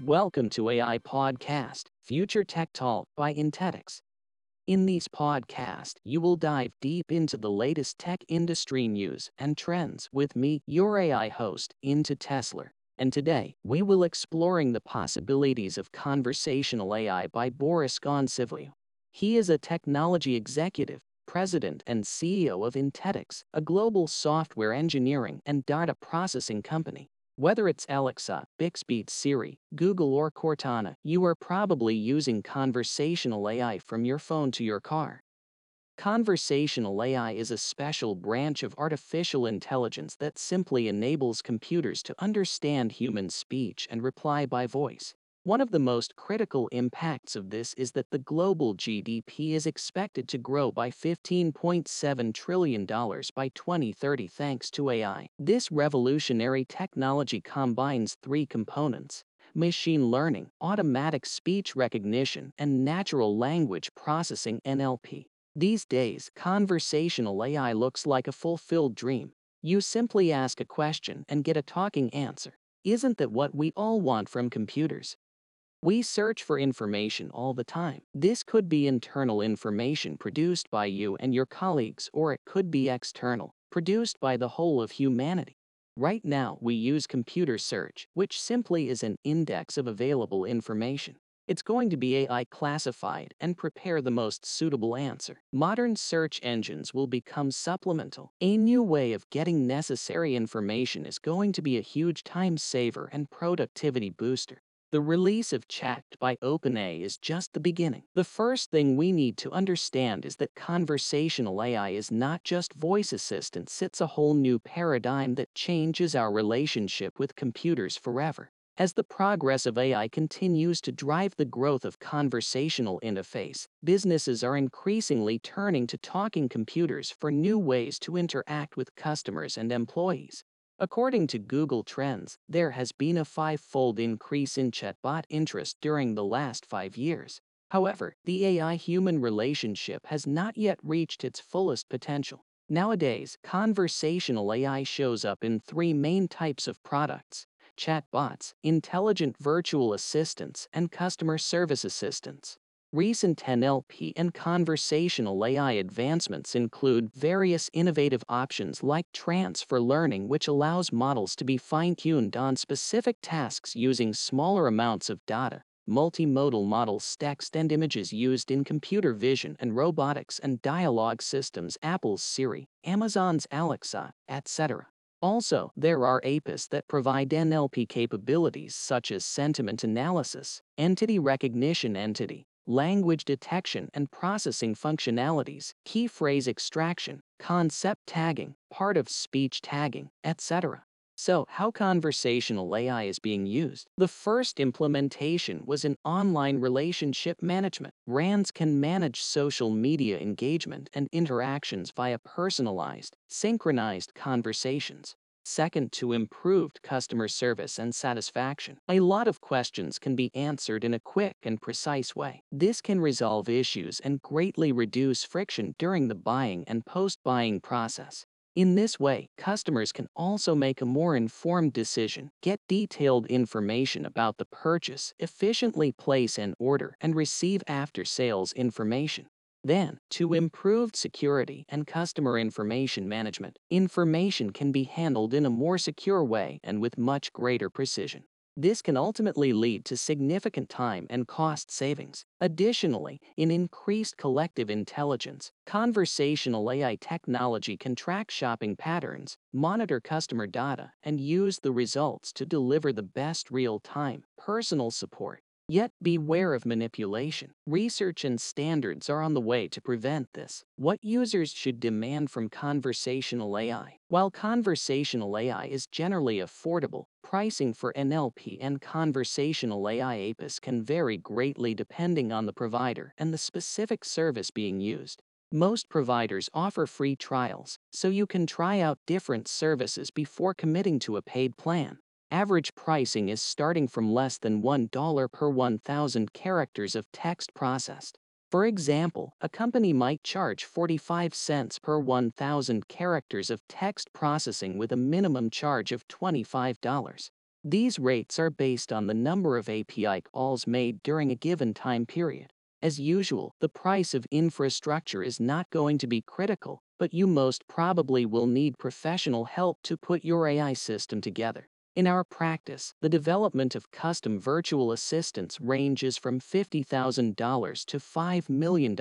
Welcome to AI Podcast, Future Tech Talk by Intetics. In these podcasts, you will dive deep into the latest tech industry news and trends with me, your AI host, Intetics Tesler. And today, we will exploring the possibilities of conversational AI by Boris Goncivlio. He is a technology executive, president and CEO of Intetics, a global software engineering and data processing company. Whether it's Alexa, Bixby, Siri, Google or Cortana, you are probably using conversational AI from your phone to your car. Conversational AI is a special branch of artificial intelligence that simply enables computers to understand human speech and reply by voice. One of the most critical impacts of this is that the global GDP is expected to grow by $15.7 trillion by 2030 thanks to AI. This revolutionary technology combines three components: machine learning, automatic speech recognition, and natural language processing (NLP). These days, conversational AI looks like a fulfilled dream. You simply ask a question and get a talking answer. Isn't that what we all want from computers? We search for information all the time. This could be internal information produced by you and your colleagues, or it could be external, produced by the whole of humanity. Right now, we use computer search, which simply is an index of available information. It's going to be AI classified and prepare the most suitable answer. Modern search engines will become supplemental. A new way of getting necessary information is going to be a huge time saver and productivity booster. The release of Chat by OpenAI is just the beginning. The first thing we need to understand is that conversational AI is not just voice assistants. It's a whole new paradigm that changes our relationship with computers forever. As the progress of AI continues to drive the growth of conversational interface, businesses are increasingly turning to talking computers for new ways to interact with customers and employees. According to Google Trends, there has been a five-fold increase in chatbot interest during the last 5 years. However, the AI-human relationship has not yet reached its fullest potential. Nowadays, conversational AI shows up in three main types of products: chatbots, intelligent virtual assistants, and customer service assistants. Recent NLP and conversational AI advancements include various innovative options like transfer learning, which allows models to be fine-tuned on specific tasks using smaller amounts of data, multimodal models, text and images used in computer vision and robotics, and dialogue systems, Apple's Siri, Amazon's Alexa, etc. Also, there are APIs that provide NLP capabilities such as sentiment analysis, entity recognition, language detection and processing functionalities, key phrase extraction, concept tagging, part-of-speech tagging, etc. So, how conversational AI is being used? The first implementation was in online relationship management. Brands can manage social media engagement and interactions via personalized, synchronized conversations. Second, to improved customer service and satisfaction. A lot of questions can be answered in a quick and precise way. This can resolve issues and greatly reduce friction during the buying and post-buying process. In this way, customers can also make a more informed decision, get detailed information about the purchase, efficiently place an order, and receive after-sales information. Then, to improved security and customer information management, information can be handled in a more secure way and with much greater precision. This can ultimately lead to significant time and cost savings. Additionally, in increased collective intelligence, conversational AI technology can track shopping patterns, monitor customer data, and use the results to deliver the best real-time, personal support. Yet, beware of manipulation. Research and standards are on the way to prevent this. What users should demand from conversational AI. While conversational AI is generally affordable, pricing for NLP and conversational AI APIs can vary greatly depending on the provider and the specific service being used. Most providers offer free trials, so you can try out different services before committing to a paid plan. Average pricing is starting from less than $1 per 1,000 characters of text processed. For example, a company might charge 45 cents per 1,000 characters of text processing with a minimum charge of $25. These rates are based on the number of API calls made during a given time period. As usual, the price of infrastructure is not going to be critical, but you most probably will need professional help to put your AI system together. In our practice, the development of custom virtual assistants ranges from $50,000 to $5 million.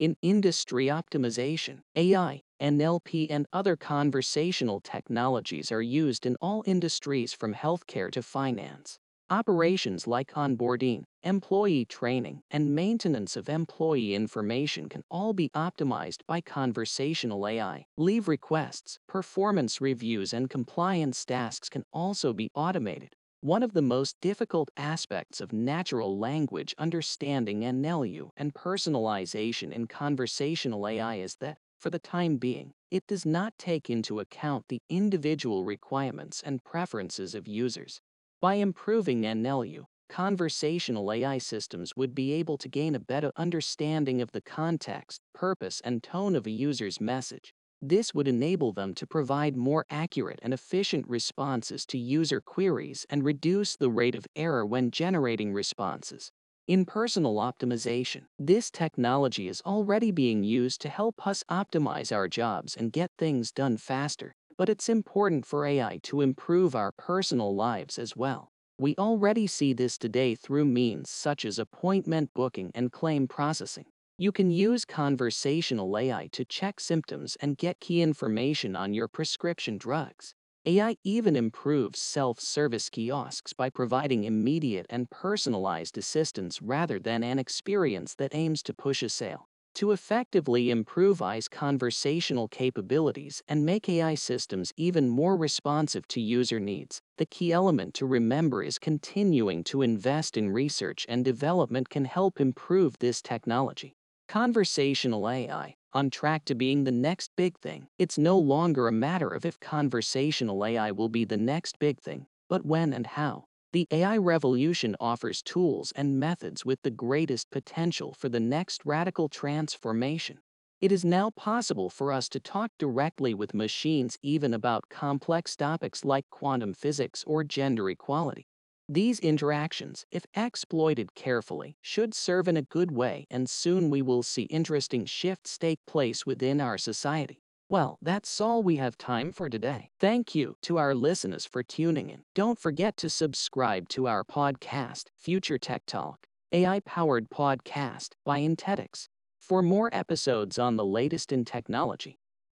In industry optimization, AI, NLP, and other conversational technologies are used in all industries from healthcare to finance. Operations like onboarding, employee training, and maintenance of employee information can all be optimized by conversational AI. Leave requests, performance reviews, and compliance tasks can also be automated. One of the most difficult aspects of natural language understanding, NLU, and personalization in conversational AI is that, for the time being, it does not take into account the individual requirements and preferences of users. By improving NLU, conversational AI systems would be able to gain a better understanding of the context, purpose, and tone of a user's message. This would enable them to provide more accurate and efficient responses to user queries and reduce the rate of error when generating responses. In personal optimization, this technology is already being used to help us optimize our jobs and get things done faster. But it's important for AI to improve our personal lives as well. We already see this today through means such as appointment booking and claim processing. You can use conversational AI to check symptoms and get key information on your prescription drugs. AI even improves self-service kiosks by providing immediate and personalized assistance rather than an experience that aims to push a sale. To effectively improve AI's conversational capabilities and make AI systems even more responsive to user needs, the key element to remember is continuing to invest in research and development can help improve this technology. Conversational AI, on track to being the next big thing. It's no longer a matter of if conversational AI will be the next big thing, but when and how. The AI revolution offers tools and methods with the greatest potential for the next radical transformation. It is now possible for us to talk directly with machines even about complex topics like quantum physics or gender equality. These interactions, if exploited carefully, should serve in a good way, and soon we will see interesting shifts take place within our society. Well, that's all we have time for today. Thank you to our listeners for tuning in. Don't forget to subscribe to our podcast, Future Tech Talk, AI-powered podcast by Intetics, for more episodes on the latest in technology.